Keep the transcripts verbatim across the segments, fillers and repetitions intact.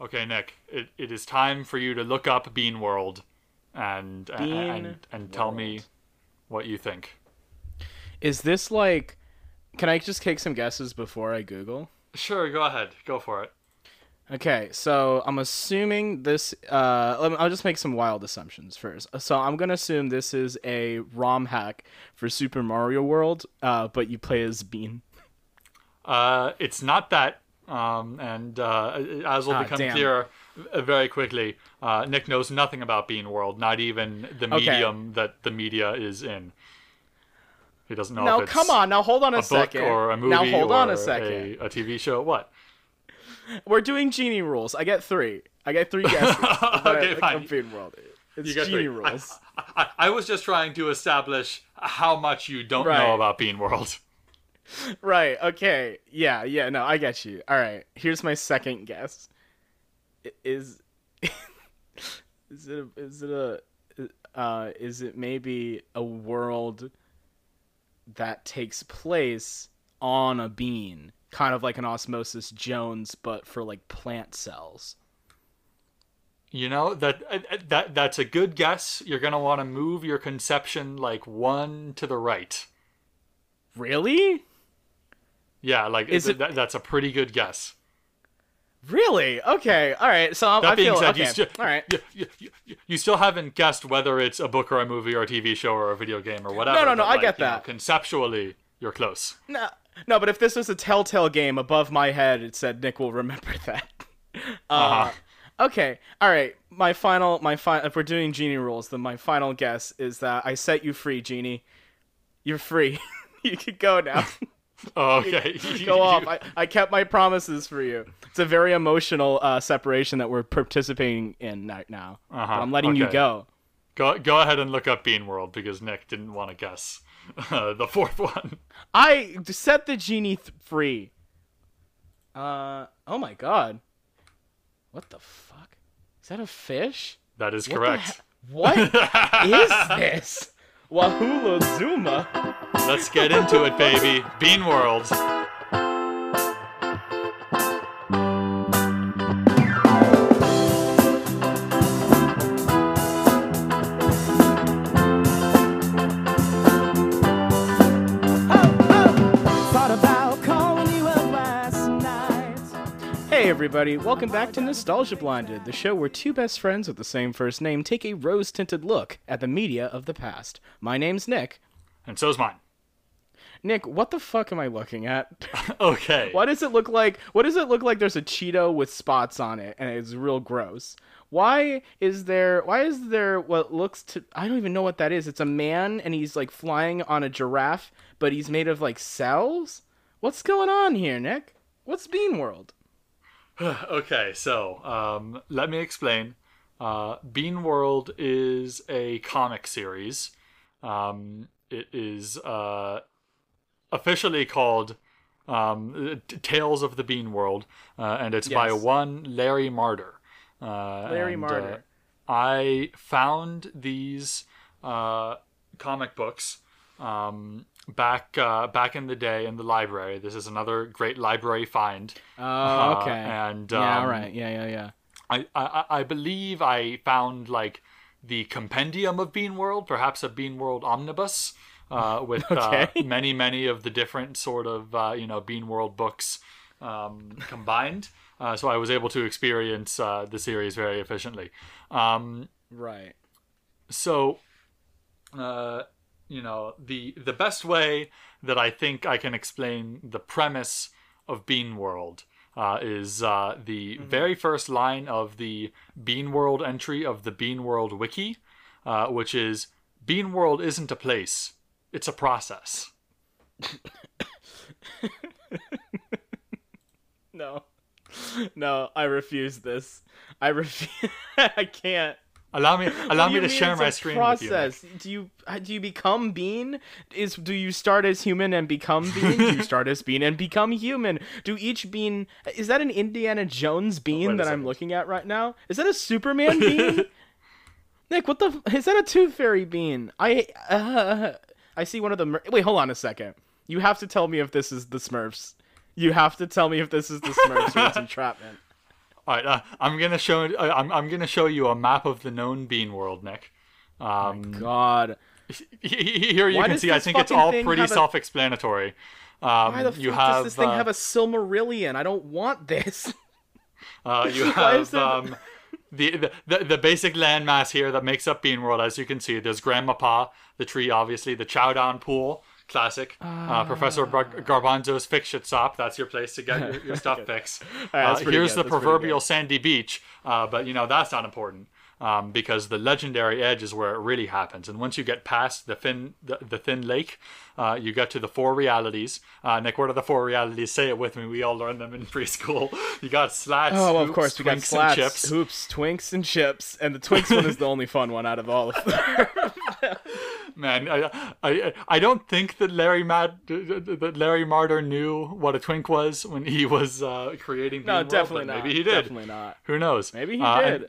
okay, Nick, it, it is time for you to look up Bean World and Bean and, and, and tell World. me what you think. Is this like... Can I just take some guesses before I Google? Sure, go ahead. Go for it. Okay, so I'm assuming this... Uh, let me, I'll just make some wild assumptions first. So I'm going to assume this is a ROM hack for Super Mario World, uh, but you play as Bean. Uh, it's not that, um, and uh, as will ah, become damn. clearer very quickly, uh, Nick knows nothing about Bean World, not even the medium okay. that the media is in. He doesn't know. Now, if it's come on. Now, hold on a, a second. Book or a movie now, hold on or a, second. A, a T V show. What? We're doing genie rules. I get three. I get three guesses. okay, fine. Bean World. It's you genie three. rules. I, I, I was just trying to establish how much you don't right. know about Bean World. Right. Okay. Yeah. Yeah. No, I get you. All right. Here's my second guess. Is is it a, is it a uh is it maybe a world that takes place on a bean, kind of like an Osmosis Jones, but for like plant cells? You know, that that that's a good guess. You're gonna want to move your conception like one to the right. Really? Yeah, like is th- it... th- that's a pretty good guess. Really? Okay. All right. So I'm, that I being feel, said, okay. you, st- all right. you, you, you, you still haven't guessed whether it's a book or a movie or a T V show or a video game or whatever. No, no, no. Like, I get that. Know, conceptually, you're close. No, no. But if this was a Telltale game above my head, it said Nick will remember that. Uh, uh-huh. Okay. All right. My final, my final. If we're doing Genie rules, then my final guess is that I set you free, Genie. You're free. You can go now. Oh, okay. Go off. I, I kept my promises for you. It's a very emotional uh, separation that we're participating in right now. Uh-huh. I'm letting okay. you go. Go go ahead and look up Bean World because Nick didn't want to guess uh, the fourth one. I set the genie th- free. Uh oh my god. What the fuck? Is that a fish? That is what correct. He- what is this? Wahoolazuma. Let's get into it, baby. Bean World. Everybody, welcome back to Nostalgia Blinded, the show where two best friends with the same first name take a rose-tinted look at the media of the past. My name's Nick. And so's mine. Nick, what the fuck am I looking at? Okay. Why does it look like, what does it look like there's a Cheeto with spots on it and it's real gross? Why is there, why is there what looks to, I don't even know what that is. It's a man and he's like flying on a giraffe, but he's made of like cells? What's going on here, Nick? What's Bean World? Okay, so um, let me explain. Uh, Bean World is a comic series. Um, it is uh, officially called um, Tales of the Bean World, uh, and it's yes. by one Larry Marder. Uh, Larry and, Marder. Uh, I found these uh, comic books um back uh back in the day in the library. This is another great library find. Oh, okay. Uh, and um, yeah, all right. Yeah, yeah, yeah. I, I I believe I found like the compendium of Bean World, perhaps a Bean World omnibus, uh with okay. uh, many many of the different sort of uh, you know, Bean World books um combined. Uh, so I was able to experience uh, the series very efficiently. Um, right. So uh You know, the the best way that I think I can explain the premise of Bean World uh, is uh, the mm-hmm. very first line of the Bean World entry of the Bean World Wiki, uh, which is, Bean World isn't a place, it's a process. No. No, I refuse this. I refuse. I can't. Allow me, allow me to share my screen with you. Process. Do you do you become Bean? Is do you start as human and become Bean? Do you start as Bean and become human? Do each Bean? Is that an Indiana Jones Bean that I'm looking at right now? Is that a Superman Bean? Nick, what the? Is that a Tooth Fairy Bean? I uh, I see one of the. Wait, hold on a second. You have to tell me if this is the Smurfs. You have to tell me if this is the Smurfs or it's entrapment. All right, uh, I'm gonna show. Uh, I'm I'm gonna show you a map of the known Bean World, Nick. Um, oh my God. Here you why can see. I think it's all pretty a... self-explanatory. Um, why the fuck you have, does this thing uh, have a Silmarillion? I don't want this. Uh, you have um, the, the the basic landmass here that makes up Bean World. As you can see, there's Gran'Ma'Pa, the tree, obviously, the Chowdown Pool. Classic. Uh, uh, Professor Gar- Garbanzo's Fix Shit Shop. That's your place to get your, your stuff fixed. Uh, here's good. the that's proverbial sandy beach, uh, but you know that's not important um, because the legendary edge is where it really happens. And once you get past the thin the, the thin lake, uh, you get to the four realities. Uh, Nick, what are the four realities? Say it with me. We all learned them in preschool. You got slats. Oh, hoops, of course, we got slats, and chips. hoops, twinks, and chips. And the twinks one is the only fun one out of all of them. Man, I, I I don't think that Larry Mad that Larry Marder knew what a twink was when he was uh, creating. No, Bean definitely World, not. Maybe he did. Definitely not. Who knows? Maybe he uh, did.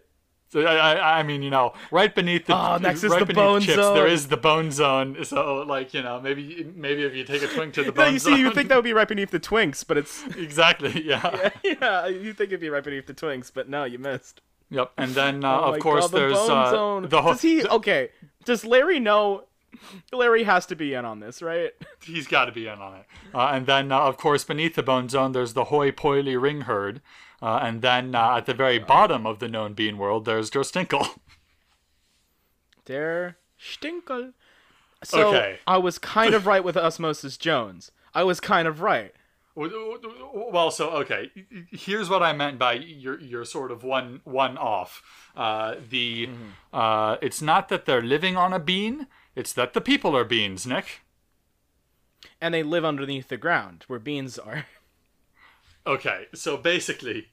So I I mean, you know, right beneath the oh, next right is the bone chips, zone. There is the bone zone. So like, you know, maybe maybe if you take a twink to the bone no, you see, zone, you think that would be right beneath the twinks, but it's exactly yeah. yeah. Yeah, you think it'd be right beneath the twinks, but no, you missed. Yep, and then uh, oh of course God, the there's bone uh, zone. the whole. Does he okay? Does Larry know? Larry has to be in on this, right? He's got to be in on it. Uh, and then, uh, of course, beneath the Bone Zone, there's the Hoi-Polloi Ring Herd. Uh, and then uh, at the very bottom of the known Bean World, there's Der Stinkle. Der Stinkle. So okay. I was kind of right with Osmosis Jones. I was kind of right. Well, so, okay, here's what I meant by you're, you're sort of one, one off. Uh, the mm-hmm. uh, it's not that they're living on a bean. It's that the people are beans, Nick. And they live underneath the ground, where beans are. Okay, so basically,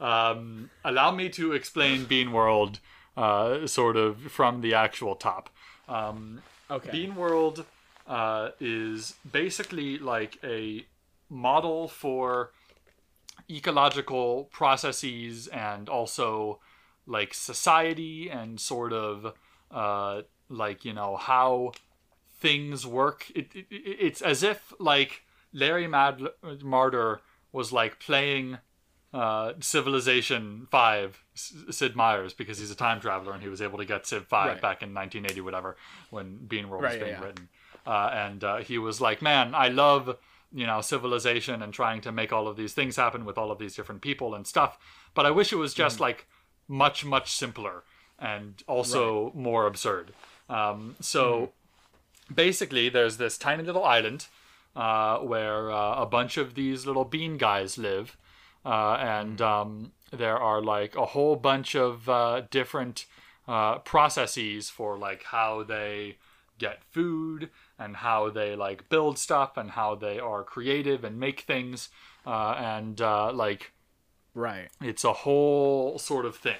um, allow me to explain Bean World uh, sort of from the actual top. Um, okay. Bean World uh, is basically like a model for ecological processes and also like society and sort of... Uh, like, you know, how things work. It, it, it's as if, like, Larry Mad- Marder was, like, playing uh, Civilization five S- Sid Meier's because he's a time traveler and he was able to get Civ five right. back in nineteen eighty, whatever, when Bean World right, was being yeah, yeah. written. Uh, and uh, he was like, man, I love, you know, civilization and trying to make all of these things happen with all of these different people and stuff. But I wish it was just, mm. like, much, much simpler and also right. more absurd. Um, so mm-hmm. basically there's this tiny little island, uh, where, uh, a bunch of these little bean guys live. Uh, and, um, there are like a whole bunch of, uh, different, uh, processes for like how they get food and how they like build stuff and how they are creative and make things. Uh, and, uh, like, right. It's a whole sort of thing.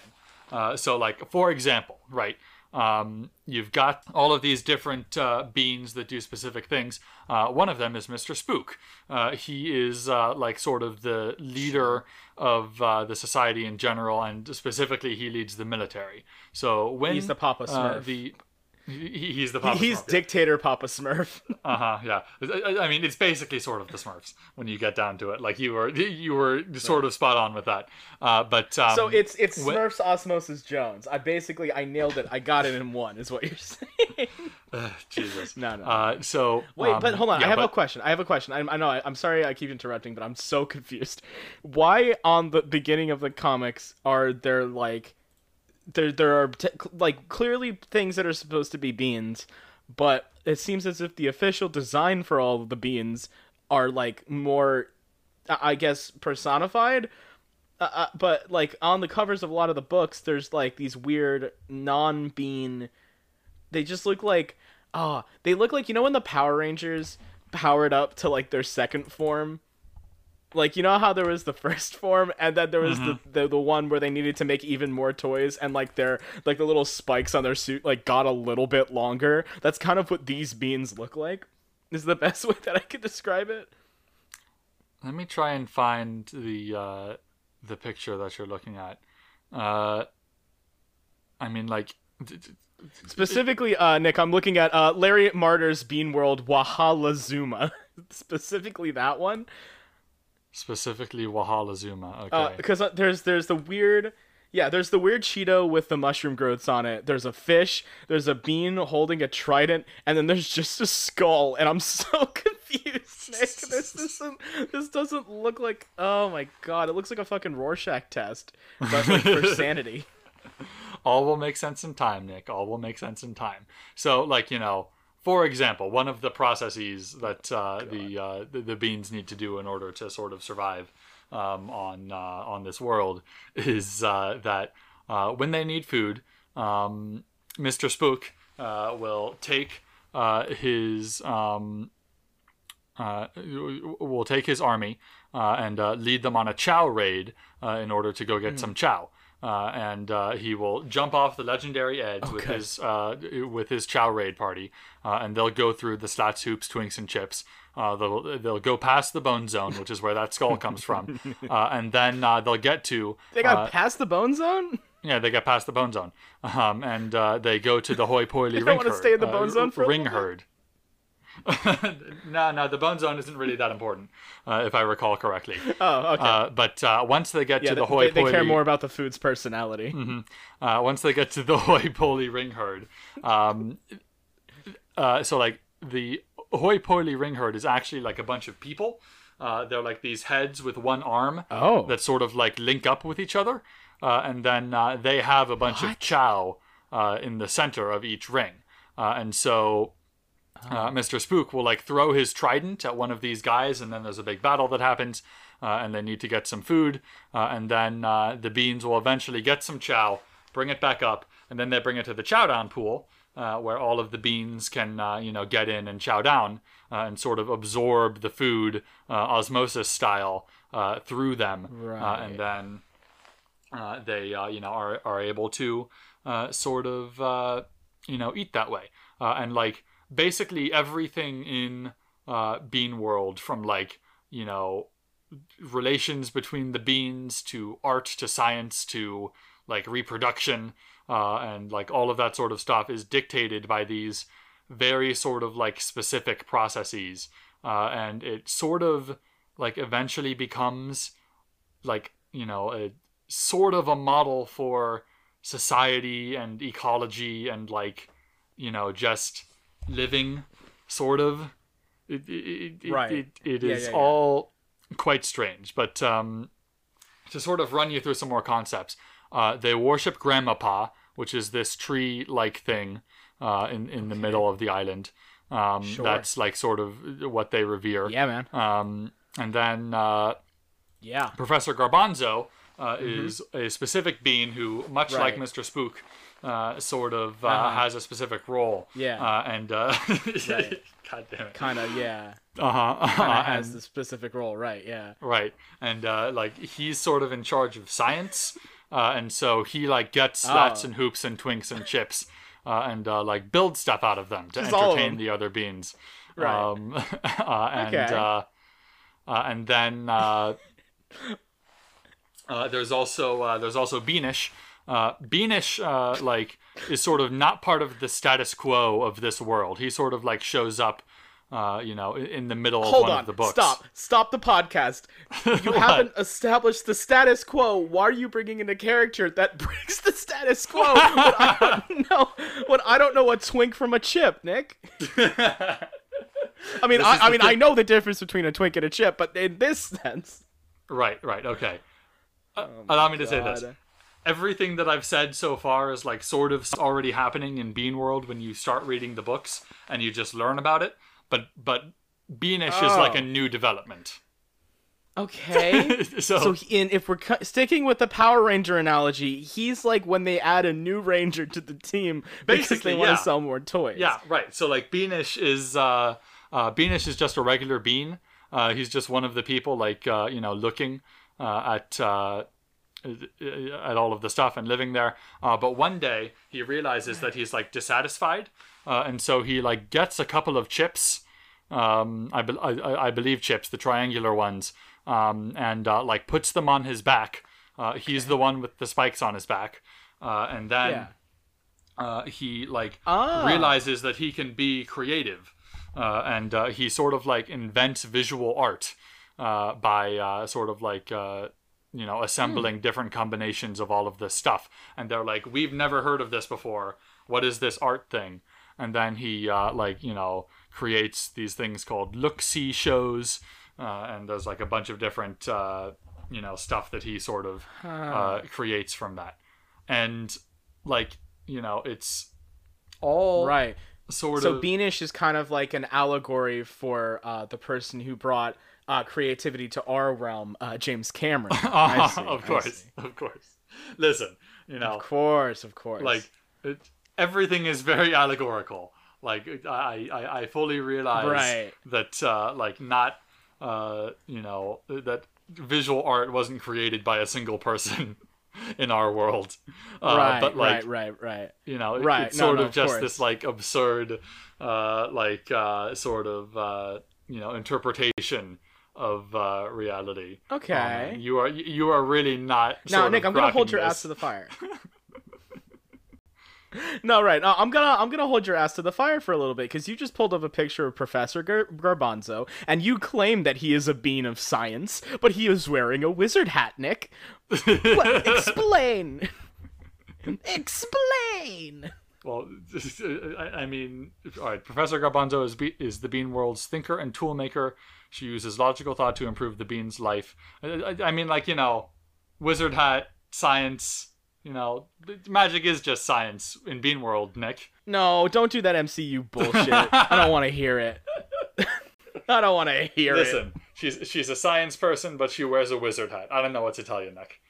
Uh, so like, for example, right. Um, you've got all of these different uh, beans that do specific things. Uh, one of them is Mister Spook. Uh, he is uh, like sort of the leader of uh, the society in general, and specifically he leads the military. So when he's the Papa Smurf. Uh, the he, he's the Papa he's Smurf. He's dictator yeah. Papa Smurf. uh huh. Yeah. I, I mean, it's basically sort of the Smurfs when you get down to it. Like you were you were sort of spot on with that. Uh, but um, so it's it's Smurfs, when... Osmosis Jones. I basically I nailed it. I got it in one. Is what you're saying. uh, Jesus. No, no. Uh, so wait, um, but hold on. Yeah, I have but... a question. I have a question. I, I know. I, I'm sorry. I keep interrupting, but I'm so confused. Why on the beginning of the comics are there like? There there are, t- like, clearly things that are supposed to be beans, but it seems as if the official design for all of the beans are, like, more, I guess, personified. Uh, but, like, on the covers of a lot of the books, there's, like, these weird non-bean... They just look like... Ah, oh, they look like, you know when the Power Rangers powered up to, like, their second form? Like, you know how there was the first form, and then there was mm-hmm. the, the the one where they needed to make even more toys, and, like, their like the little spikes on their suit, like, got a little bit longer? That's kind of what these beans look like, is the best way that I could describe it. Let me try and find the, uh, the picture that you're looking at. Uh, I mean, like... D- d- Specifically, uh, Nick, I'm looking at uh, Larry Marder's Bean World Wahoolazuma. Specifically that one. Specifically Wahoolazuma. Okay. Uh, because there's there's the weird, yeah, there's the weird Cheeto with the mushroom growths on it. There's a fish. There's a bean holding a trident, and then there's just a skull. And I'm so confused, Nick. This doesn't this doesn't look like. Oh my god! It looks like a fucking Rorschach test, but like for sanity. All will make sense in time, Nick. All will make sense in time. So, like, you know, for example, one of the processes that uh, the, uh, the the beans need to do in order to sort of survive um, on uh, on this world is uh, that uh, when they need food, um, Mister Spook uh, will take uh, his um, uh, will take his army uh, and uh, lead them on a chow raid uh, in order to go get mm. some chow. Uh, and uh, he will jump off the legendary edge okay. with his uh, with his chow raid party, uh, and they'll go through the Slats, Hoops, Twinks, and Chips. Uh, they'll they'll go past the Bone Zone, which is where that skull comes from, uh, and then uh, they'll get to. They got uh, past the Bone Zone. Yeah, they got past the Bone Zone, um, and uh, they go to the Hoi-Polloi Ring Herd. They want to stay in the Bone uh, Zone for Ring a Herd. no, no, the Bone Zone isn't really that important, uh, if I recall correctly. Oh, okay. Uh, but uh, once they get yeah, to the Hoi-Polloi... They, they care more about the food's personality. Mm-hmm. Uh, once they get to the Hoi-Polloi Ring Herd, um, uh, so, like, the Hoi-Polloi Ring Herd is actually, like, a bunch of people. Uh, they're, like, these heads with one arm oh. that sort of, like, link up with each other. Uh, and then uh, they have a bunch what? of chow uh, in the center of each ring. Uh, and so... Uh, Mister Spook will like throw his trident at one of these guys, and then there's a big battle that happens, uh, and they need to get some food, uh, and then uh, the beans will eventually get some chow, bring it back up, and then they bring it to the Chowdown Pool, uh, where all of the beans can uh, you know get in and chow down uh, and sort of absorb the food uh, osmosis style uh, through them, right. uh, and then uh, they uh, you know are are able to uh, sort of uh, you know eat that way, uh, and like. Basically everything in uh, Bean World, from like you know relations between the beans to art to science to like reproduction uh, and like all of that sort of stuff, is dictated by these very sort of like specific processes, uh, and it sort of like eventually becomes like you know a sort of a model for society and ecology and like you know just. Living, sort of. It it it, right. it, it yeah, is yeah, yeah. all quite strange. But um, to sort of run you through some more concepts, uh, they worship Gran'Ma'Pa, which is this tree-like thing uh, in in the okay. middle of the island. Um, sure. That's like sort of what they revere. Yeah, man. Um, and then uh, yeah, Professor Garbanzo uh, mm-hmm. is a specific bean who, much right. like Mister Spook. Uh, sort of uh, uh-huh. has a specific role. Yeah. Uh, and uh, right. God damn it. Kind of, yeah. Uh-huh. Kind of has the specific role, right, yeah. Right. And uh, like he's sort of in charge of science. Uh, and so he like gets oh. slats and hoops and twinks and chips uh, and uh, like builds stuff out of them to Just entertain them. the other beans. Right. Um, uh, and, okay. uh, uh, and then uh, uh, there's also uh, there's also Beanish. Uh, Beanish, uh, like, is sort of not part of the status quo of this world. He sort of, like, shows up, uh, you know, in, in the middle Hold of one on. of the books. Stop. Stop the podcast. You haven't established the status quo. Why are you bringing in a character that breaks the status quo? But I don't know. What, I don't know what twink from a chip, Nick. I mean, I, I mean, I know the difference between a twink and a chip, but in this sense. Right, right, okay. Uh, oh allow me to God. say this. Everything that I've said so far is like sort of already happening in Bean World when you start reading the books and you just learn about it. But but Beanish oh. is like a new development. Okay. so, so in if we're cu- sticking with the Power Ranger analogy, he's like when they add a new ranger to the team because basically they want yeah. to sell more toys. Yeah, right. So like Beanish is uh, uh, Beanish is just a regular bean. Uh, he's just one of the people like uh, you know looking uh, at. Uh, at all of the stuff and living there, uh, but one day he realizes that he's like dissatisfied, uh, and so he like gets a couple of chips, um, I, be- I, I believe chips, the triangular ones, um, and uh, like puts them on his back. Uh, he's okay. the one with the spikes on his back, uh, and then yeah. uh, he like ah. realizes that he can be creative, uh, and uh, he sort of like invents visual art. uh, by uh, sort of like, uh, you know, assembling mm. different combinations of all of this stuff. And they're like, we've never heard of this before. What is this art thing? And then he, uh, like, you know, creates these things called look-see shows. Uh, and there's like a bunch of different, uh, you know, stuff that he sort of huh. uh, creates from that. And like, you know, it's all right. Sort so of... Beanish is kind of like an allegory for uh, the person who brought uh, creativity to our realm, uh, James Cameron. I see, of course, I see. of course. Listen, you know, of course, of course. Like it, everything is very allegorical. Like I, I, I fully realize right. that, uh, like, not, uh, you know, that visual art wasn't created by a single person. in our world uh, right but like, right right right you know right. it's no, sort no, of just course. This like absurd uh like uh sort of uh you know interpretation of uh reality. Okay um, you are you are really not now sort Nick of I'm gonna hold your this. ass to the fire. No right no, I'm gonna I'm gonna hold your ass to the fire for a little bit, because you just pulled up a picture of Professor Gar- Garbanzo and you claim that he is a bean of science, but he is wearing a wizard hat. Nick, what? Explain. Explain. Well, I mean, all right. Professor Garbanzo is be- is the Bean World's thinker and tool maker. She uses logical thought to improve the bean's life. I, I, I mean, like, you know, wizard hat, science. You know, magic is just science in Bean World, Nick. No, don't do that M C U bullshit. I don't want to hear it. I don't want to hear Listen, it. Listen, she's she's a science person, but she wears a wizard hat. I don't know what to tell you, Nick.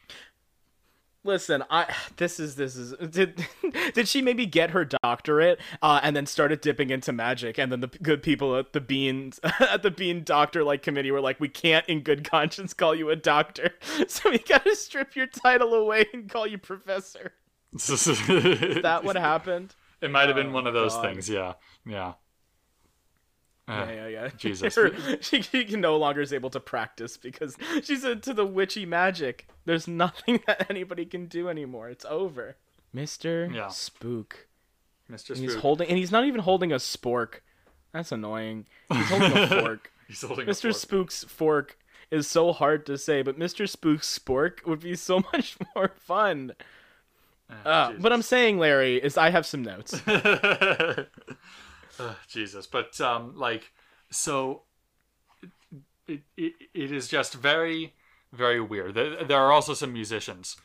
Listen, I this is this is did did she maybe get her doctorate uh, and then started dipping into magic, and then the good people at the beans at the bean doctor like committee were like, we can't in good conscience call you a doctor, so we gotta strip your title away and call you professor. Is that what happened? It might have been oh, one of those God. things. Yeah, yeah. Yeah, yeah, yeah. Jesus. Her, she, she no longer is able to practice because she's into the witchy magic. There's nothing that anybody can do anymore. It's over. Mister Yeah. Spook. Mister Spook. He's holding, and he's not even holding a spork. That's annoying. He's holding a fork. He's holding Mister a fork. Mister Spook's fork is so hard to say, but Mister Spook's spork would be so much more fun. Oh, uh, what I'm saying, Larry, is I have some notes. Uh, Jesus, but um, like, so it, it it is just very, very weird. There, there are also some musicians,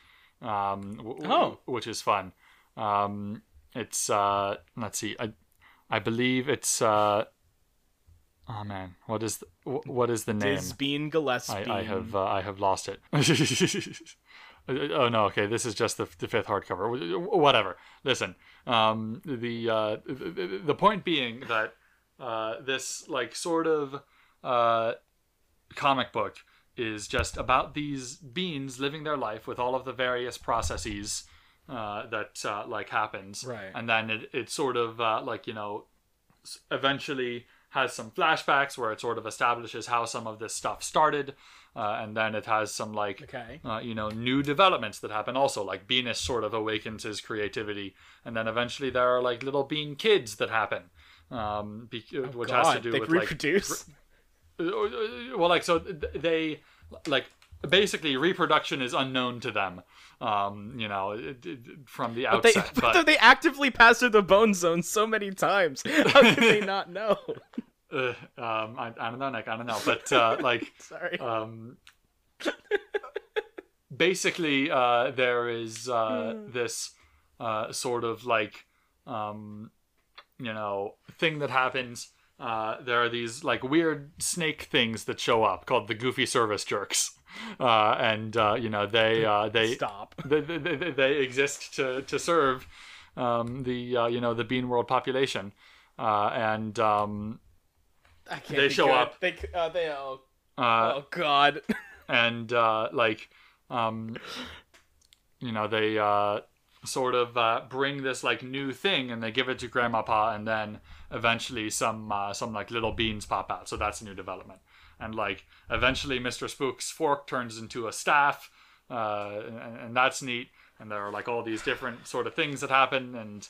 um, w- oh. which is fun. Um, it's uh, let's see, I, I believe it's uh, oh man, what is the, what is the name? Disbean Gillespie. I, I have uh, I have lost it. Oh no, okay, this is just the, the fifth hardcover. Whatever. Listen, um, the uh, the point being that uh, this like sort of uh, comic book is just about these beans living their life with all of the various processes uh, that uh, like happens, right? And then it it sort of uh, like you know eventually has some flashbacks where it sort of establishes how some of this stuff started. Uh, and then it has some like, okay. uh, you know, new developments that happen also, like Beanish sort of awakens his creativity. And then eventually there are like little bean kids that happen, um, be- oh, which God. has to do They've with reproduce. like, re- well, like, so they like basically reproduction is unknown to them, um, you know, it, it, from the outset. But they, but, but they actively pass through the bone zone so many times. How can they not know? Uh, um, I, I don't know, Nick. I don't know, but uh, like, Sorry. Um, basically, uh, there is uh, this uh, sort of like, um, you know, thing that happens. Uh, there are these like weird snake things that show up called the Goofy Service Jerks, uh, and uh, you know they uh, they stop. They, they they exist to to serve um, the uh, you know the Bean World population, uh, and. Um, I can't they show good. up. They uh, they all. Uh, oh God. and uh, like, um, you know, they uh, sort of uh, bring this like new thing, and they give it to Gran'Ma'Pa, and then eventually some uh, some like little beans pop out. So that's a new development. And like eventually, Mister Spook's fork turns into a staff, uh, and, and that's neat. And there are like all these different sort of things that happen, and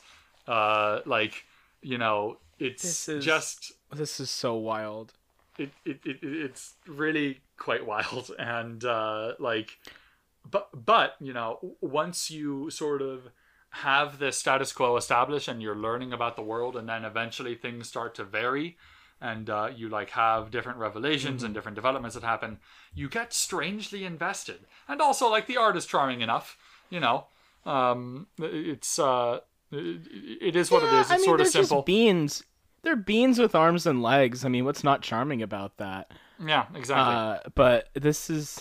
uh, like you know, it's this is... just. This is so wild. It, it it it's really quite wild. And uh, like, but, but, you know, once you sort of have this status quo established and you're learning about the world, and then eventually things start to vary, and uh, you like have different revelations mm-hmm. and different developments that happen, you get strangely invested. And also, like, the art is charming enough, you know, um, it's, uh, it is what yeah, it is. It's I mean, sort of simple. Just beans. They're beans with arms and legs. I mean, what's not charming about that? Yeah, exactly. Uh, but this is,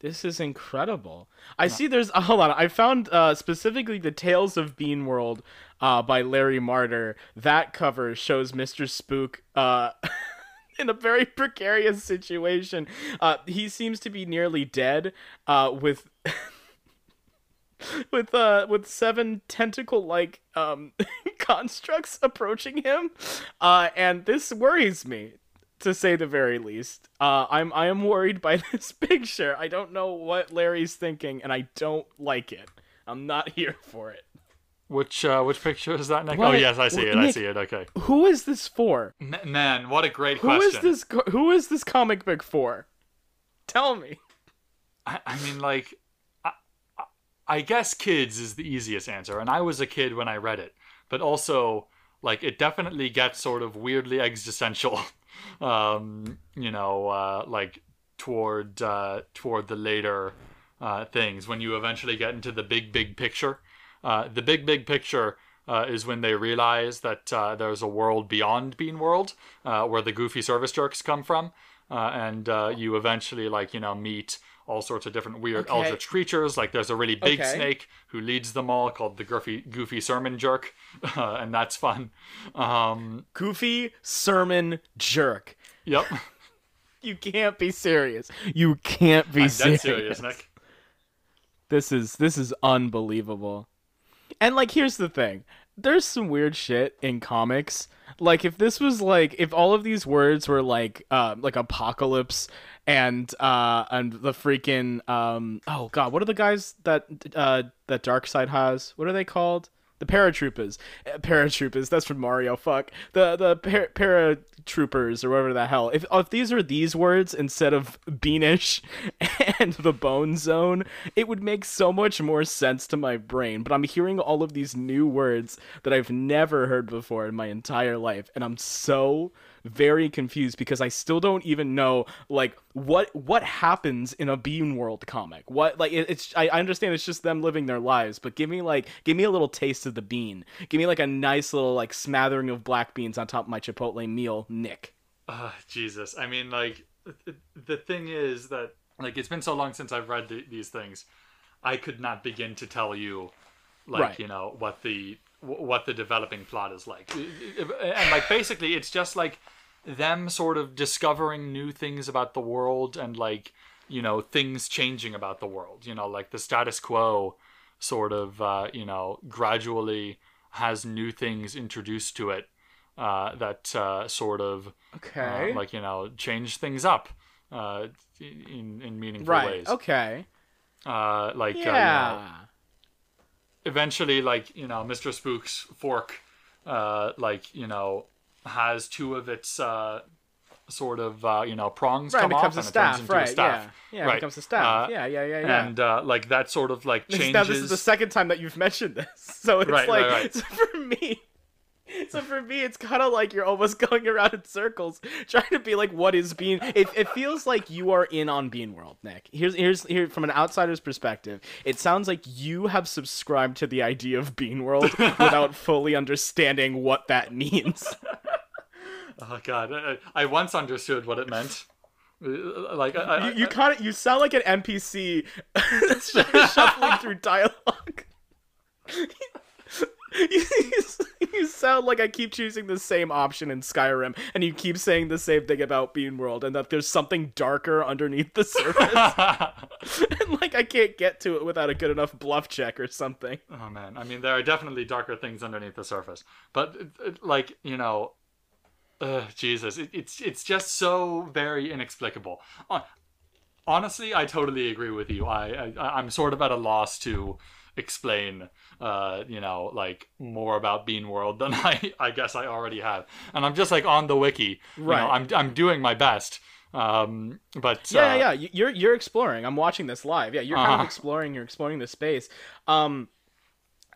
this is incredible. I yeah. see there's a whole lot. I found uh, specifically the Tales of Bean World uh, by Larry Marder. That cover shows Mister Spook uh, in a very precarious situation. Uh, he seems to be nearly dead uh, with... with uh with seven tentacle like um constructs approaching him, uh and this worries me, to say the very least. uh i'm i am worried by this picture. I don't know what Larry's thinking, and I don't like it. I'm not here for it. Which uh which picture is that, Nick? What? Oh yes, I see. Well, it Nick, I see it. Okay, who is this for? Man, what a great who question. Who is this who is this comic book for? Tell me. I, I mean, like, I guess kids is the easiest answer, and I was a kid when I read it, but also, like, it definitely gets sort of weirdly existential, um, you know, uh, like, toward uh, toward the later uh, things, when you eventually get into the big, big picture. Uh, the big, big picture uh, is when they realize that uh, there's a world beyond Bean World, uh, where the Goofy Service Jerks come from, uh, and uh, you eventually, like, you know, meet... all sorts of different weird okay. eldritch creatures. Like, there's a really big okay. snake who leads them all, called the Goofy Goofy Sermon Jerk, uh, and that's fun. Um, Goofy Sermon Jerk. Yep. You can't be serious. You can't be I'm serious. Dead serious, Nick. This is this is unbelievable. And like, here's the thing. There's some weird shit in comics. Like, if this was like, if all of these words were like, uh, like apocalypse and uh, and the freaking um, oh god, what are the guys that uh, that Darkseid has? What are they called? The paratroopers, uh, paratroopers. That's from Mario. Fuck the the par- paratroopers or whatever the hell. If if these are these words instead of Beanish and the Bone Zone, it would make so much more sense to my brain. But I'm hearing all of these new words that I've never heard before in my entire life, and I'm so very confused because I still don't even know, like, what what happens in a Bean World comic. What, like, it, it's I, I understand it's just them living their lives, but give me like give me a little taste of the bean. Give me like a nice little like smattering of black beans on top of my Chipotle meal, Nick. Uh, Jesus, I mean, like, the thing is that, like, it's been so long since I've read the, these things, I could not begin to tell you, like, right. you know, what the what the developing plot is like, and like basically it's just like them sort of discovering new things about the world, and like, you know, things changing about the world, you know, like the status quo sort of, uh, you know, gradually has new things introduced to it, uh, that, uh, sort of, okay. uh, like, you know, change things up, uh, in, in meaningful right. ways. Okay. Uh, like, yeah. uh, you know, eventually, like, you know, Mister Spook's fork, uh, like, you know, has two of its uh, sort of uh, you know, prongs right, come off, and it turns into right, a staff. Yeah, yeah right. It becomes a staff. Uh, yeah, yeah, yeah, yeah. And uh, like that sort of like changes. Now this is the second time that you've mentioned this, so it's right, like right, right. So for me, so for me, it's kind of like you're almost going around in circles trying to be like, what is Bean? It, it feels like you are in on Bean World, Nick. Here's here's here from an outsider's perspective. It sounds like you have subscribed to the idea of Bean World without fully understanding what that means. Oh god, I, I once understood what it meant. Like I, you, you kind of you sound like an N P C shuffling through dialogue. you, you sound like I keep choosing the same option in Skyrim, and you keep saying the same thing about Bean World, and that there's something darker underneath the surface. And like I can't get to it without a good enough bluff check or something. Oh man, I mean, there are definitely darker things underneath the surface, but like, you know. Uh, Jesus, it, it's it's just so very inexplicable. Honestly, I totally agree with you. I, I I'm sort of at a loss to explain, uh, you know, like more about Bean World than I I guess I already have. And I'm just like on the wiki, right? You know, I'm I'm doing my best, Um, but yeah, uh, yeah, yeah, you're you're exploring. I'm watching this live. Yeah, you're uh-huh. kind of exploring. You're exploring the space. Um,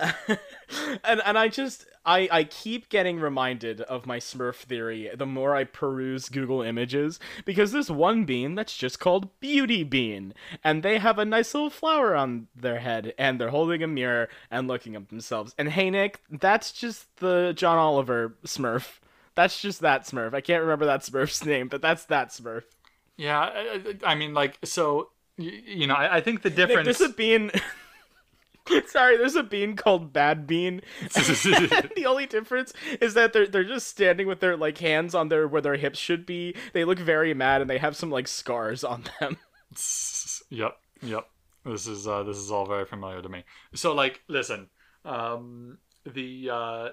and and I just I I keep getting reminded of my Smurf theory the more I peruse Google Images, because there's one bean that's just called Beauty Bean, and they have a nice little flower on their head, and they're holding a mirror and looking at themselves. And hey, Nick, that's just the John Oliver Smurf. That's just that Smurf. I can't remember that Smurf's name, but that's that Smurf. Yeah, I, I mean, like, so, you know, I, I think the difference... Nick, there's a bean... Sorry, there's a bean called Bad Bean. The only difference is that they're they're just standing with their, like, hands on their where their hips should be. They look very mad, and they have some, like, scars on them. Yep, yep. This is, uh, this is all very familiar to me. So, like, listen, um, the... Uh,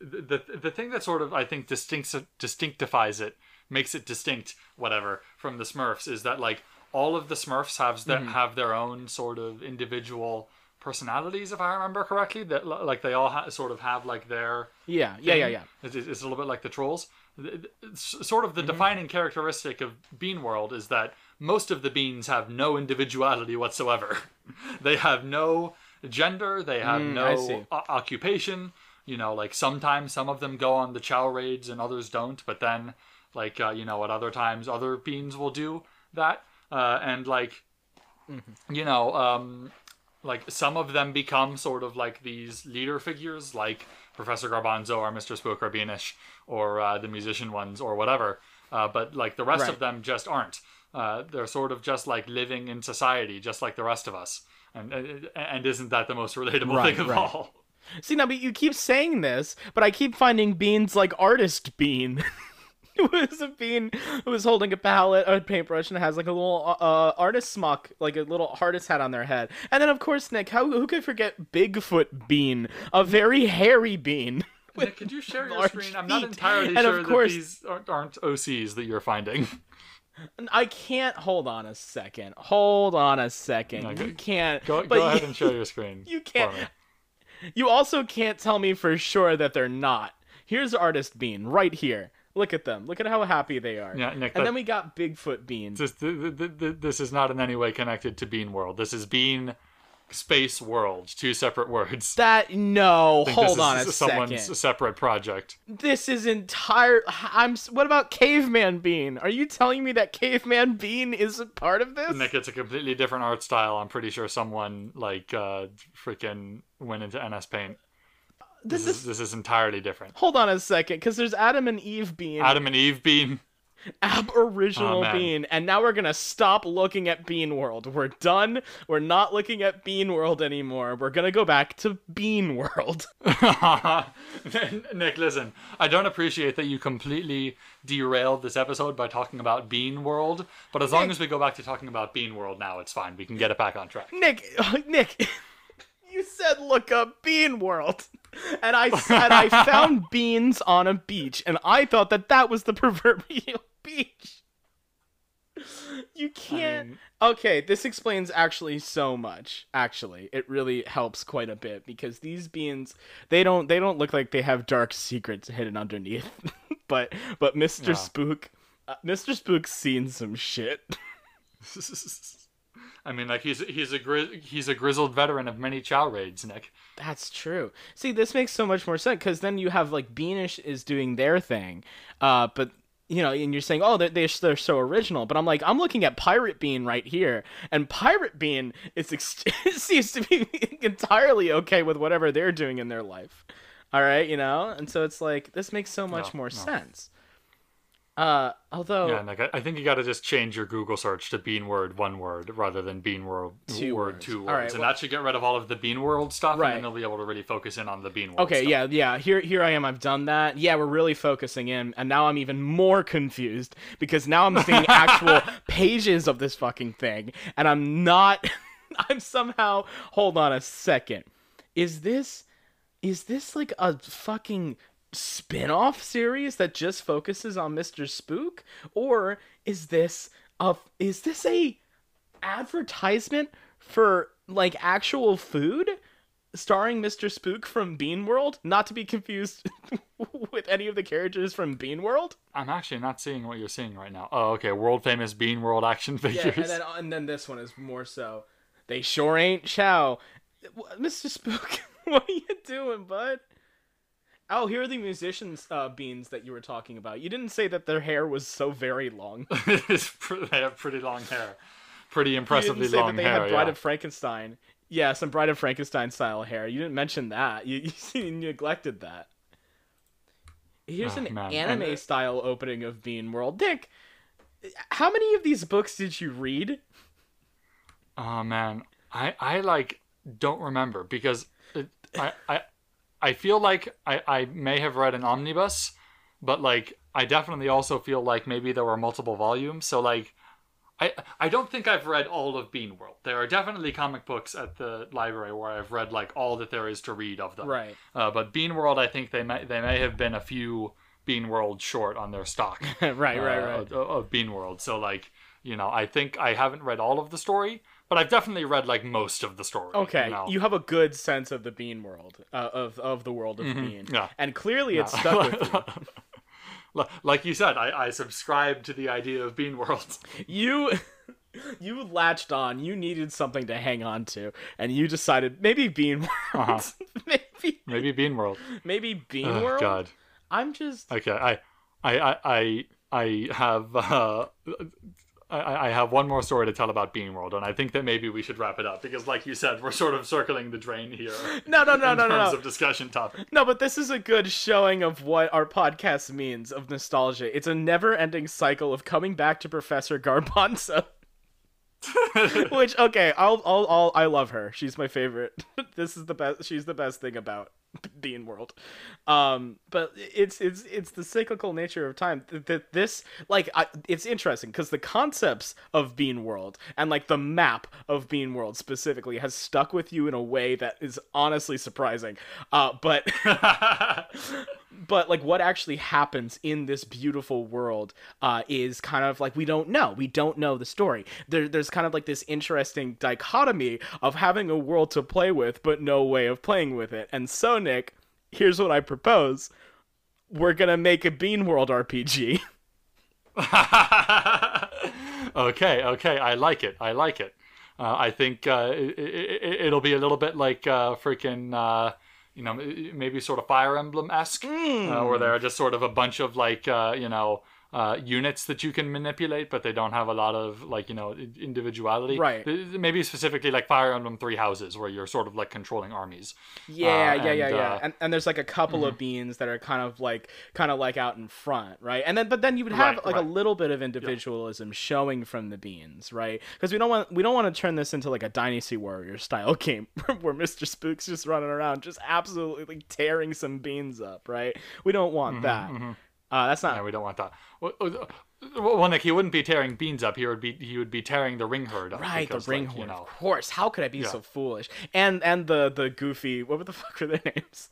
The, the the thing that sort of, I think, distincts distinctifies it, makes it distinct, whatever, from the Smurfs is that, like, all of the Smurfs have their, mm-hmm. have their own sort of individual personalities, if I remember correctly. That, like, they all ha- sort of have, like, their... Yeah, yeah, yeah, yeah. It's, it's a little bit like the trolls. It's sort of the mm-hmm. defining characteristic of Bean World is that most of the beans have no individuality whatsoever. They have no gender. They have mm, no o- occupation. You know, like, sometimes some of them go on the chow raids and others don't. But then, like, uh, you know, at other times, other beans will do that. Uh, and, like, mm-hmm. you know, um, like, some of them become sort of, like, these leader figures, like Professor Garbanzo or Mister Spook or Beanish or uh, the musician ones or whatever. Uh, but, like, the rest right. of them just aren't. Uh, they're sort of just, like, living in society, just like the rest of us. And, and isn't that the most relatable right, thing of right. all? See, now, but you keep saying this, but I keep finding beans like Artist Bean. It was a bean who was holding a palette, a paintbrush, and has, like, a little uh, artist smock, like a little artist hat on their head. And then, of course, Nick, how who could forget Bigfoot Bean, a very hairy bean? Nick, could you share your screen? I'm not entirely feet. sure and of course, that these aren't, aren't O Cs that you're finding. I can't. Hold on a second. Hold on a second. Okay. You can't. Go, go ahead you, and share your screen. You can't. For me. You also can't tell me for sure that they're not. Here's Artist Bean right here. Look at them. Look at how happy they are. Yeah, Nick, and that, then we got Bigfoot Bean. This, this is not in any way connected to Bean World. This is Bean Space World. Two separate words. That, no, hold on a second. This is someone's separate project. This is entire... I'm. What about Caveman Bean? Are you telling me that Caveman Bean isn't part of this? Nick, it's a completely different art style. I'm pretty sure someone, like, uh, freaking... went into N S Paint. This, this is this is entirely different. Hold on a second, because there's Adam and Eve Bean. Adam and Eve Bean. Aboriginal oh, Bean. And now we're gonna stop looking at Bean World. We're done. We're not looking at Bean World anymore. We're gonna go back to Bean World. Nick, listen. I don't appreciate that you completely derailed this episode by talking about Bean World, but as Nick, long as we go back to talking about Bean World now, it's fine. We can get it back on track. Nick, Nick. You said look up Bean World, and I said I found beans on a beach, and I thought that that was the proverbial beach. You can't... I mean... Okay, this explains actually so much. Actually, it really helps quite a bit, because these beans, they don't they don't look like they have dark secrets hidden underneath. but but Mister Yeah. Spook... Uh, Mister Spook's seen some shit. I mean, like, he's he's a gri- he's a grizzled veteran of many chow raids, Nick. That's true. See, this makes so much more sense, because then you have, like, Beanish is doing their thing, uh, but, you know, and you're saying, oh, they're, they're so original, but I'm like, I'm looking at Pirate Bean right here, and Pirate Bean is ex- seems to be entirely okay with whatever they're doing in their life, all right, you know? And so it's like, this makes so much no, more no. sense. Uh, although yeah, Nick, I think you got to just change your Google search to Bean Word one word rather than Bean World two word words. two words, right, and well, that should get rid of all of the Bean World stuff, right. And then they'll be able to really focus in on the Bean World. Okay, stuff. yeah, yeah. Here, here I am. I've done that. Yeah, we're really focusing in, and now I'm even more confused because now I'm seeing actual pages of this fucking thing, and I'm not. I'm somehow. Hold on a second. Is this? Is this like a fucking spin-off series that just focuses on Mister Spook, or is this a is this a advertisement for, like, actual food? starring Mister Spook from Bean World, not to be confused with any of the characters from Bean World. I'm actually not seeing what you're seeing right now. Oh, okay, world famous Bean World action figures. Yeah, and then, and then this one is more so. They sure ain't Chow. Mister Spook, what are you doing, bud? Oh, here are the musicians' uh, beans that you were talking about. You didn't say that their hair was so very long. They have pretty long hair. Pretty impressively long hair, You didn't say that they hair, have Bride yeah. of Frankenstein. Yeah, some Bride of Frankenstein-style hair. You didn't mention that. You, you, you neglected that. Here's oh, an anime-style opening of Bean World. Nick, how many of these books did you read? Oh, man. I, I like, don't remember, because it, I... I I feel like I, I may have read an omnibus, but, like, I definitely also feel like maybe there were multiple volumes. So, like, I I don't think I've read all of Bean World. There are definitely comic books at the library where I've read, like, all that there is to read of them. Right. Uh, but Bean World, I think they may, they may have been a few Bean World short on their stock. right, uh, right, right. Of, of Bean World. So, like, you know, I think I haven't read all of the story, but I've definitely read, like, most of the story. Okay, you know? You have a good sense of the Bean World, uh, of of the world of mm-hmm. Bean. Yeah. And clearly it's yeah. stuck with you. Like you said, I, I subscribe to the idea of Bean World. You, you latched on. You needed something to hang on to, and you decided, maybe Bean World. Uh-huh. maybe, maybe Bean World. Maybe Bean oh, World? God. I'm just... Okay, I I, I, I have... Uh... I have one more story to tell about Bean World, and I think that maybe we should wrap it up because, like you said, we're sort of circling the drain here. No, no, no, in no, no. terms no. of discussion topic. No, but this is a good showing of what our podcast means of nostalgia. It's a never-ending cycle of coming back to Professor Garbanzo, which okay, I'll, I'll, I'll, I love her. She's my favorite. This is the best. She's the best thing about Bean World. Um but it's it's it's the cyclical nature of time that this like I, it's interesting because the concepts of Bean World and like the map of Bean World specifically has stuck with you in a way that is honestly surprising, uh but but like what actually happens in this beautiful world uh is kind of like we don't know we don't know the story. There, there's kind of like this interesting dichotomy of having a world to play with but no way of playing with it. And so Nick, here's what I propose. We're gonna make a Bean World R P G. okay, okay, I like it. I like it. Uh, I think uh, it, it, it'll be a little bit like uh, freaking, uh, you know, maybe sort of Fire Emblem-esque, mm. uh, where there are just sort of a bunch of like, uh, you know, uh, units that you can manipulate, but they don't have a lot of like, you know, individuality. Right. Maybe specifically like Fire Emblem Three Houses, where you're sort of like controlling armies. Yeah, uh, yeah, and, yeah, yeah. Uh, and and there's like a couple mm-hmm. of beans that are kind of like kind of like out in front, right? And then but then you would have right, like right. a little bit of individualism yeah. showing from the beans, right? Because we don't want we don't want to turn this into like a Dynasty Warriors style game where Mister Spook's just running around, just absolutely like, tearing some beans up, right? We don't want mm-hmm, that. Mm-hmm. Uh, that's not. No, we don't want that. Well, well, Nick, he wouldn't be tearing beans up. He would be. He would be tearing the ring herd up. Right, because, the ring like, herd. You know. Of course. How could I be yeah. so foolish? And and the the goofy. What the fuck were their names?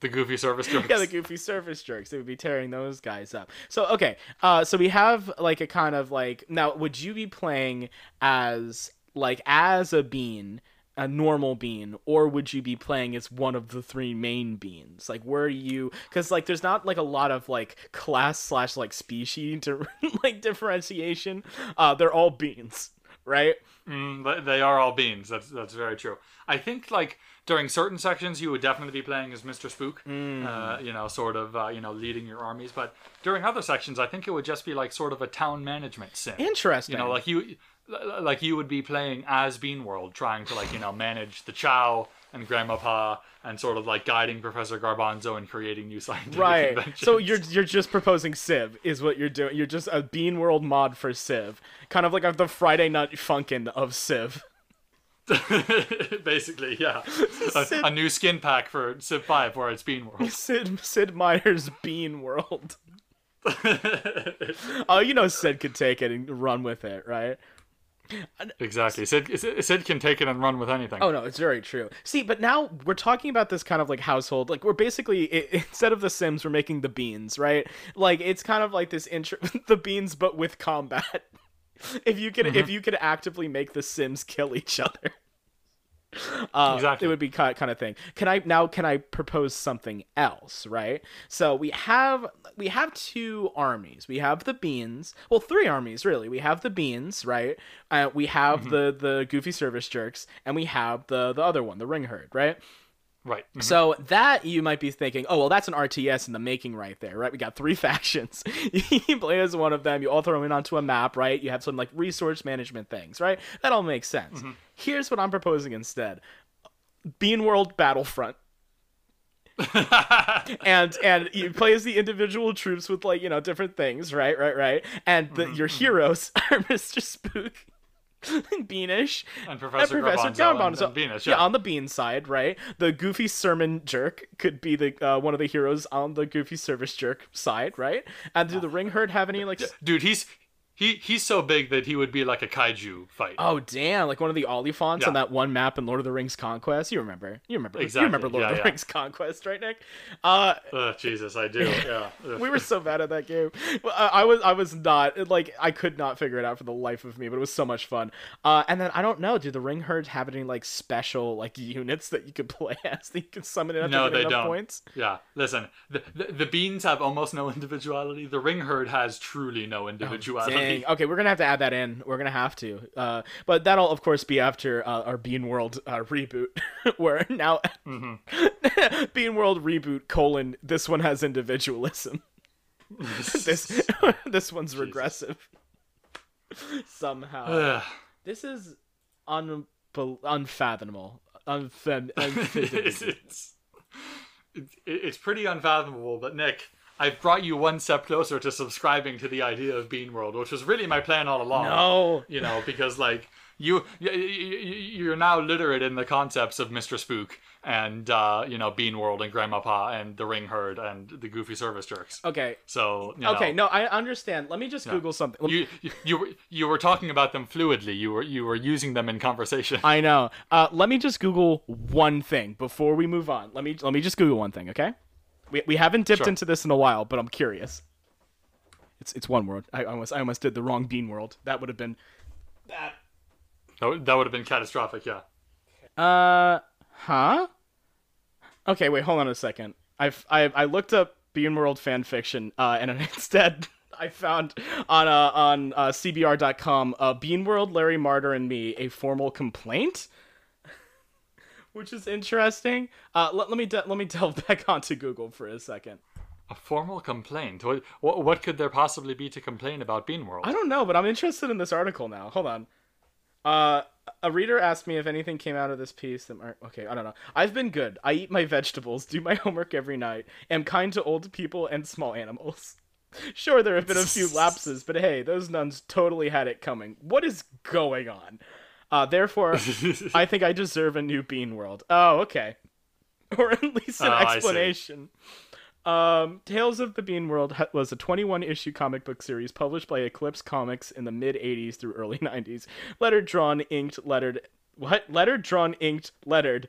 The Goofy Service Jerks. Yeah, the Goofy Service Jerks. They would be tearing those guys up. So okay. Uh, so we have like a kind of like now. Would you be playing as like as a bean? A normal bean, or would you be playing as one of the three main beans? Like, where are you? Because like, there's not like a lot of like class slash like species to like differentiation. Uh, they're all beans, right? Mm, they are all beans. That's that's very true. I think like during certain sections, you would definitely be playing as Mister Spook. Mm. Uh, you know, sort of uh, you know leading your armies. But during other sections, I think it would just be like sort of a town management sim. Interesting. You know, like you. Like you would be playing as Bean World, trying to like you know manage the Chow and Gran'Ma'Pa, and sort of like guiding Professor Garbanzo and creating new scientific right. inventions. So you're you're just proposing Civ is what you're doing. You're just a Bean World mod for Civ, kind of like the Friday Night Funkin' of Civ. Basically, yeah, a, Sid, a new skin pack for Civ Five where it's Bean World. Sid Sid Meier's Bean World. Oh, you know Sid could take it and run with it, right? Exactly. Sid, Sid, Sid can take it and run with anything. Oh, no, it's very true. See, but now we're talking about this kind of like household. Like, we're basically, it, instead of the Sims, we're making the beans, right? Like, it's kind of like this intro, the beans, but with combat. If you could, mm-hmm. if you could actively make the Sims kill each other. Uh, exactly. It would be kind of thing. Can I now? Can I propose something else? Right. So we have we have two armies. We have the beans. Well, three armies really. We have the beans, right? Uh, we have mm-hmm. the the Goofy Service Jerks, and we have the the other one, the Ring Herd, right? Right. Mm-hmm. So that you might be thinking, oh, well, that's an R T S in the making right there, right? We got three factions. You play as one of them. You all throw in onto a map, right? You have some like resource management things, right? That all makes sense. Mm-hmm. Here's what I'm proposing instead. Bean World Battlefront. and and you play as the individual troops with like, you know, different things, right? Right, right. And the, mm-hmm. your heroes are Mister Spook. And Beanish and Professor, and Professor Garbanzo, and, and Beanish, yeah. yeah, on the bean side, right? The Goofy Sermon Jerk could be the uh, one of the heroes on the Goofy Service Jerk side, right? And do the Ring Herd have any like? Dude, he's he he's so big that he would be like a kaiju fight. Oh damn! Like one of the Oliphants yeah. on that one map in Lord of the Rings Conquest. You remember? You remember? Exactly. You remember Lord yeah, of the yeah. Rings Conquest, right, Nick? Uh, oh, Jesus, I do. Yeah. We were so bad at that game. I was I was not like I could not figure it out for the life of me, but it was so much fun. Uh, and then I don't know, do the Ring Herd have any like special like units that you could play as that you can summon it up no, to get enough don't. points? Yeah. Listen, the, the the beans have almost no individuality. The Ring Herd has truly no individuality. Oh, dang. Okay, we're gonna have to add that in. We're gonna have to. Uh, but that'll of course be after uh, our Bean World uh, reboot, where now mm-hmm. Bean World reboot colon this one has individualism. this this one's Jesus. regressive. Somehow, Ugh. this is un- unfathomable. Unfem- unfathomable. it's, it's, it's pretty unfathomable. But Nick, I've brought you one step closer to subscribing to the idea of Bean World, which was really my plan all along. No, you know, because like you, you you're now literate in the concepts of Mister Spook and uh, you know, Bean World and Gran'Ma'Pa and the Ring Herd and the Goofy Service Jerks. Okay, so you know, okay, no, I understand. Let me just yeah. Google something. Me... You, you you were you were talking about them fluidly. You were you were using them in conversation. I know. Uh, let me just Google one thing before we move on. Let me let me just Google one thing. Okay. We we haven't dipped sure. into this in a while, but I'm curious. It's it's one word. I almost I almost did the wrong Bean World. That would have been that. That would, that would have been catastrophic. Yeah. Uh huh. Okay, wait, hold on a second. I've I I looked up Bean World fan fiction, uh, and instead I found on uh, on uh, C B R dot com uh, Bean World, Larry Marder, and Me: A Formal Complaint. Which is interesting. Uh, let, let me de- let me delve back onto Google for a second. A formal complaint. What, what what could there possibly be to complain about Bean World? I don't know, but I'm interested in this article now. Hold on. Uh, a reader asked me if anything came out of this piece. That aren't... Okay, I don't know. I've been good. I eat my vegetables, do my homework every night, am kind to old people and small animals. Sure, there have been a few lapses, but hey, those nuns totally had it coming. What is going on? Uh, therefore, I think I deserve a new Bean World. Oh, okay. Or at least an oh, explanation. Um, Tales of the Bean World was a twenty-one issue comic book series published by Eclipse Comics in the mid-eighties through early nineties. Lettered, drawn, inked, lettered... What? Lettered, drawn, inked, lettered.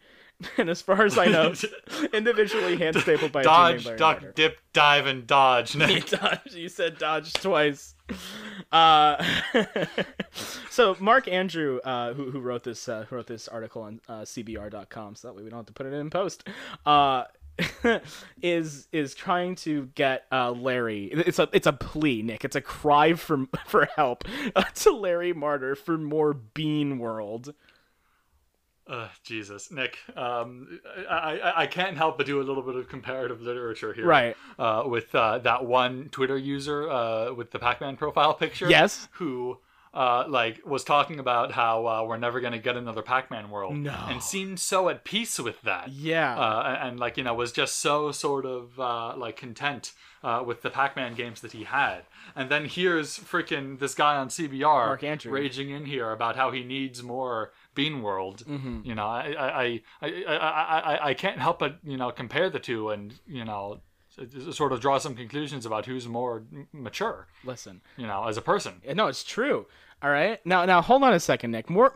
And as far as I know, individually hand-stapled by dodge, a team named Larry duck, Marder. Dip, dive, and dodge. Nick. Dodge. You said dodge twice. Uh, so Mark Andrew, uh, who who wrote this, uh, who wrote this article on uh, C B R dot com, so that way we don't have to put it in post. Uh, is is trying to get uh, Larry. It's a it's a plea, Nick. It's a cry for for help uh, to Larry Marder for more Bean World. Uh, Jesus, Nick, um, I, I I can't help but do a little bit of comparative literature here, right? Uh, with uh, that one Twitter user uh, with the Pac-Man profile picture, yes, who uh, like was talking about how uh, we're never gonna get another Pac-Man world, no, and seemed so at peace with that, yeah, uh, and, and like you know was just so sort of uh, like content uh, with the Pac-Man games that he had, and then here's freaking this guy on C B R, Mark Andrew, raging in here about how he needs more Bean World. Mm-hmm. You know, I I, I, I, I I can't help but, you know, compare the two and, you know, sort of draw some conclusions about who's more mature. Listen, you know, as a person. No, it's true. All right. Now, now hold on a second, Nick. More,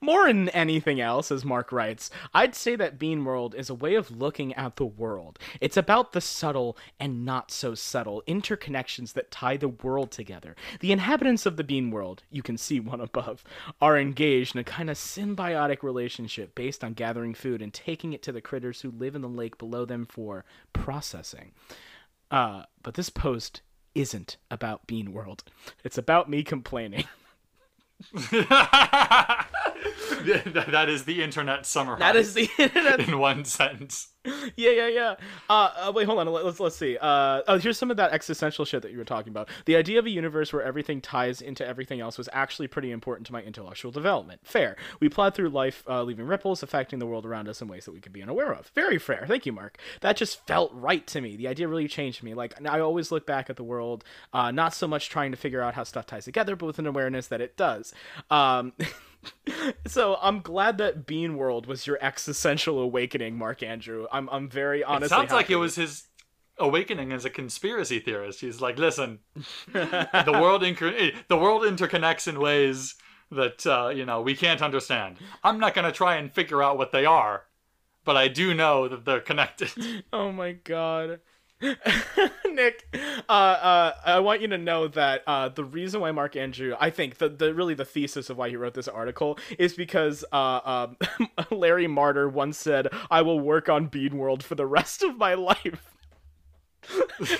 more than anything else, as Mark writes, I'd say that Bean World is a way of looking at the world. It's about the subtle and not so subtle interconnections that tie the world together. The inhabitants of the Bean World, you can see one above, are engaged in a kind of symbiotic relationship based on gathering food and taking it to the critters who live in the lake below them for processing. Uh, but this post isn't about Bean World. It's about me complaining. That is the internet summarized. That is the internet in one sentence. Yeah, yeah, yeah. Uh, uh, wait, hold on. Let's let's see. Uh, oh, here's some of that existential shit that you were talking about. The idea of a universe where everything ties into everything else was actually pretty important to my intellectual development. Fair. We plod through life, uh, leaving ripples affecting the world around us in ways that we could be unaware of. Very fair. Thank you, Mark. That just felt right to me. The idea really changed me. Like, I always look back at the world, uh, not so much trying to figure out how stuff ties together, but with an awareness that it does. Um... So I'm glad that Bean World was your existential awakening, Mark Andrew. I'm I'm very honestly. It sounds happy. Like it was his awakening as a conspiracy theorist. He's like, listen, the world inc- the world interconnects in ways that uh, you know we can't understand. I'm not gonna try and figure out what they are, but I do know that they're connected. Oh my god. Nick, uh, uh, I want you to know that uh, the reason why Mark Andrew, I think the, the really the thesis of why he wrote this article is because uh, um, Larry Marder once said, "I will work on Bean World for the rest of my life."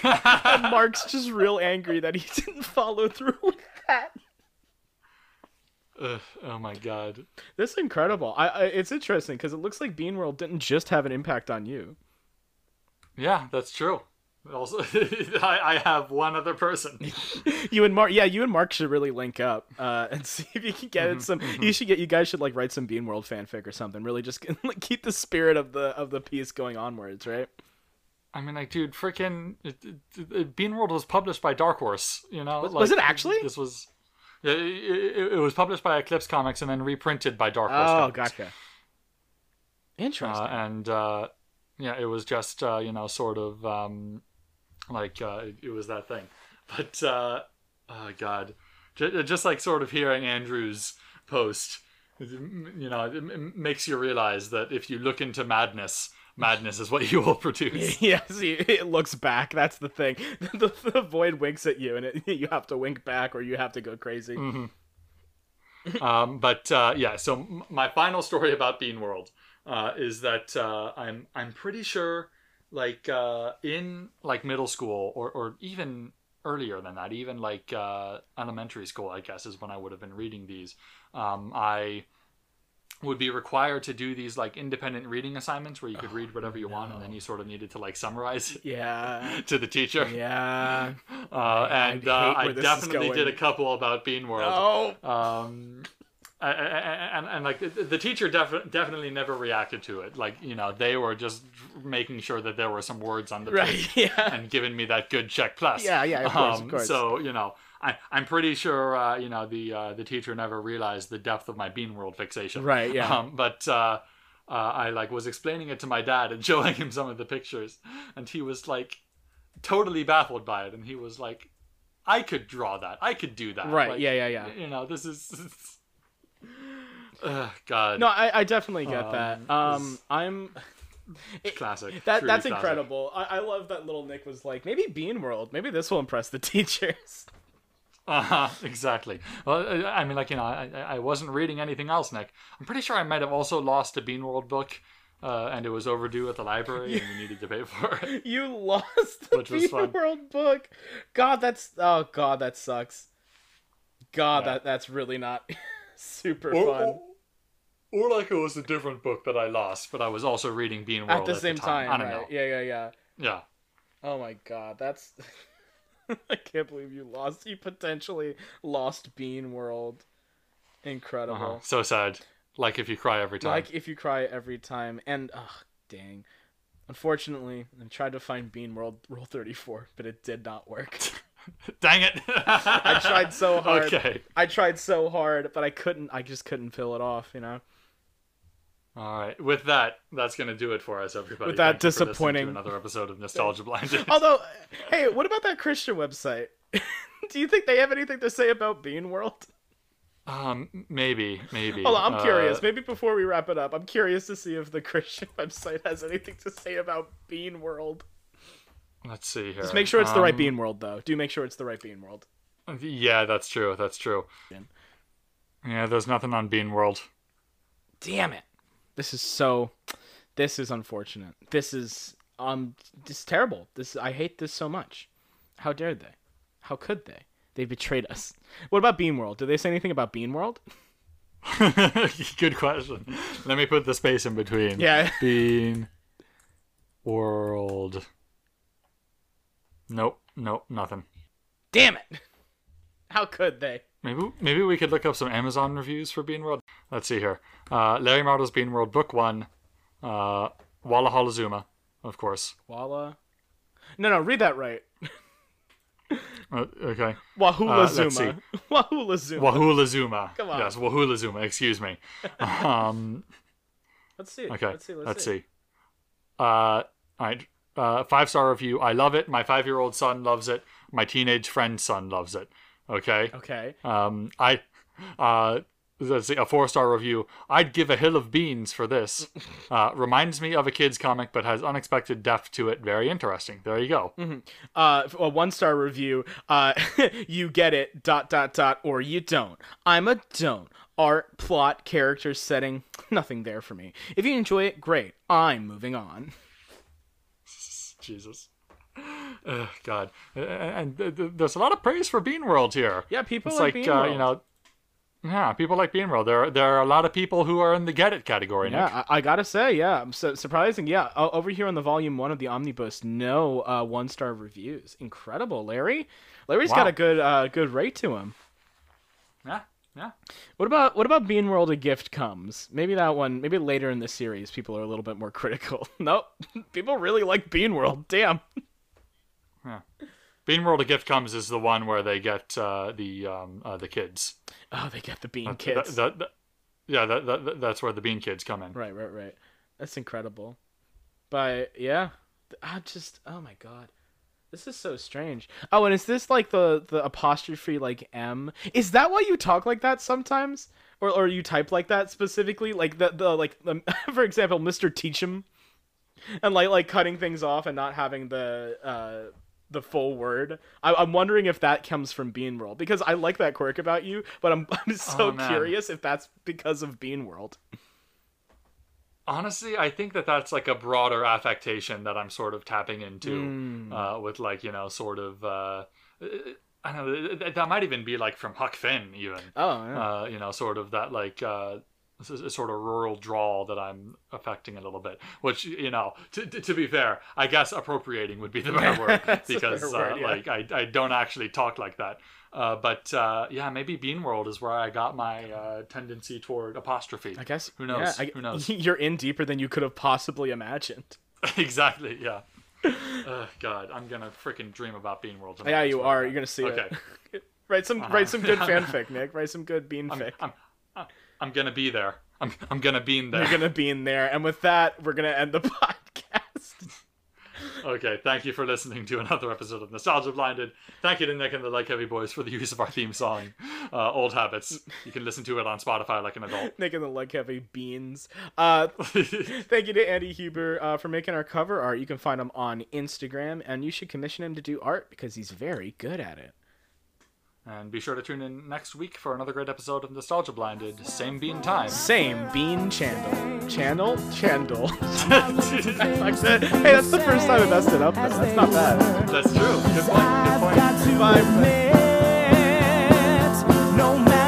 And Mark's just real angry that he didn't follow through with that. Ugh, oh my god, this is incredible. I, I it's interesting because it looks like Bean World didn't just have an impact on you. Yeah, that's true. Also, I, I have one other person. You and Mark, yeah, you and Mark should really link up uh, and see if you can get mm-hmm, some. Mm-hmm. You should get, you guys should like write some Bean World fanfic or something. Really, just like, keep the spirit of the of the piece going onwards, right? I mean, like, dude, freaking Bean World was published by Dark Horse. You know, was, like, was it actually? This was. It, it, it was published by Eclipse Comics and then reprinted by Dark Horse. Oh, Comics. Gotcha. Interesting. Uh, and. Uh, Yeah, it was just, uh, you know, sort of, um, like, uh, it, it was that thing. But, uh, oh, God. J- just, like, sort of hearing Andrew's post, you know, it, it makes you realize that if you look into madness, madness is what you will produce. Yeah, see, it looks back. That's the thing. The, the void winks at you, and it, you have to wink back or you have to go crazy. Mm-hmm. um, but, uh, yeah, so my final story about Bean World. Uh, is that uh, I'm I'm pretty sure, like uh, in like middle school or, or even earlier than that, even like uh, elementary school, I guess is when I would have been reading these. Um, I would be required to do these like independent reading assignments where you could oh, read whatever you no. want, and then you sort of needed to like summarize yeah to the teacher. Yeah, uh, and I, uh, I definitely did a couple about Bean World. No. Um, I, I, and, and like the, the teacher def- definitely never reacted to it. Like, you know, they were just making sure that there were some words on the right, page yeah. and giving me that good check plus. Yeah, yeah, of course, um, of course. So, you know, I, I'm pretty sure, uh, you know, the uh, the teacher never realized the depth of my Bean World fixation. Right, yeah. Um, but uh, uh, I like was explaining it to my dad and showing him some of the pictures. And he was like totally baffled by it. And he was like, I could draw that. I could do that. Right, like, yeah, yeah, yeah. You know, this is... Ugh, God. No, I, I definitely get um, that. Um, I'm it, classic. That that's classic. Incredible. I, I love that little Nick was like, maybe Bean World. Maybe this will impress the teachers. Uh huh. Exactly. Well, I mean, like you know, I I wasn't reading anything else, Nick. I'm pretty sure I might have also lost a Bean World book, uh, and it was overdue at the library, you, and we needed to pay for it. You lost the Bean fun. World book. God, that's oh God, that sucks. God, yeah. that that's really not. Super or, fun. Or, or like it was a different book that I lost, but I was also reading Bean World at the at same the time. time. I don't right. know. Yeah, yeah, yeah. Yeah. Oh my god, that's... I can't believe you lost. You potentially lost Bean World. Incredible. Uh-huh. So sad. Like if you cry every time. Like if you cry every time. And, oh, dang. Unfortunately, I tried to find Bean World Rule thirty-four, but it did not work. Dang it. I tried so hard. Okay. I tried so hard, but I couldn't I just couldn't peel it off, you know. All right. With that, that's going to do it for us, everybody. With that Thank disappointing another episode of Nostalgia Blinded. Although, hey, what about that Christian website? Do you think they have anything to say about Bean World? Um, maybe, maybe. Hold on, I'm uh, curious. Maybe before we wrap it up, I'm curious to see if the Christian website has anything to say about Bean World. Let's see here. Just make sure it's um, the right Bean World, though. Do make sure it's the right Bean World. Yeah, that's true. That's true. Yeah, there's nothing on Bean World. Damn it. This is so... This is unfortunate. This is... um, This is terrible. This I hate this so much. How dare they? How could they? They betrayed us. What about Bean World? Did they say anything about Bean World? Good question. Let me put the space in between. Yeah. Bean World. Nope. Nope. Nothing. Damn it. How could they? Maybe maybe we could look up some Amazon reviews for Bean World. Let's see here. Uh, Larry Marder's Bean World Book One. Uh, Wahoolazuma, of course. Walla. No, no. Read that right. Uh, okay. Wahoolazuma. Uh, Wahoolazuma. Wahoolazuma. Come on. Yes, Wahoolazuma. Excuse me. Um, let's see. Okay. Let's see. Let's, let's see. see. Uh, all right. Uh, five star review. I love it. My five year old son loves it. My teenage friend's son loves it. Okay. Okay. Um, I. Uh, let's see. A four star review. I'd give a hill of beans for this. Uh, reminds me of a kid's comic, but has unexpected depth to it. Very interesting. There you go. Mm-hmm. Uh, a one star review. Uh, you get it. Dot dot dot. Or you don't. I'm a don't. Art, plot, character, setting. Nothing there for me. If you enjoy it, great. I'm moving on. Jesus. Uh, God. And there's a lot of praise for Bean World here. Yeah, people it's like, like Bean uh, World. You know. Yeah, people like Bean World. There are, there are a lot of people who are in the get it category. Nick. Yeah, I, I gotta say, yeah, so surprising. Yeah, over here on the volume one of the omnibus, no uh, one star reviews. Incredible, Larry. Larry's wow. got a good uh, good rate to him. Yeah, yeah. What about what about Bean World? A gift comes. Maybe that one. Maybe later in the series, people are a little bit more critical. Nope, people really like Bean World. Damn. Yeah. Bean World: A Gift Comes is the one where they get uh, the um, uh, the kids. Oh, they get the bean that's, kids. That, that, that, yeah, that, that that's where the bean kids come in. Right, right, right. That's incredible. But yeah, I just oh my god, this is so strange. Oh, and is this like the the apostrophe like M? Is that why you talk like that sometimes, or or you type like that specifically? Like the the like the, for example, Mister Teach'em, and like like cutting things off and not having the. Uh, the full word. I, I'm wondering if that comes from Bean World, because I like that quirk about you, but I'm, I'm so oh, curious if that's because of Bean World. Honestly, I think that that's like a broader affectation that I'm sort of tapping into mm. uh, with like, you know, sort of, uh, I don't know, that might even be like from Huck Finn even. Oh, yeah. Uh, you know, sort of that like, uh, this is a sort of rural drawl that I'm affecting a little bit, which, you know, to, to, to be fair, I guess appropriating would be the better word because uh, word, yeah. like I, I don't actually talk like that. Uh, but uh, yeah, maybe Bean World is where I got my uh, tendency toward apostrophe. I guess. Who knows? Yeah, I, Who knows? You're in deeper than you could have possibly imagined. Exactly. Yeah. uh, God, I'm going to freaking dream about Bean World. Yeah, you are. You're going to see okay. it. write some, uh-huh. write some good fanfic, Nick. Write some good bean I'm, fic. I'm, I'm, I'm gonna be there. I'm I'm gonna be in there. You're gonna be in there. And with that, we're gonna end the podcast. Okay, thank you for listening to another episode of Nostalgia Blinded. Thank you to Nick and the Leg Heavy Boys for the use of our theme song, uh, Old Habits. You can listen to it on Spotify like an adult. Nick and the Leg Heavy Beans. Uh, thank you to Andy Huber uh, for making our cover art. You can find him on Instagram, and you should commission him to do art because he's very good at it. And be sure to tune in next week for another great episode of Nostalgia Blinded. Same bean time. Same bean channel. Channel? Chandel. Hey, that's the first time I messed it up. That's not bad. That's true. Good point. Good point. Bye.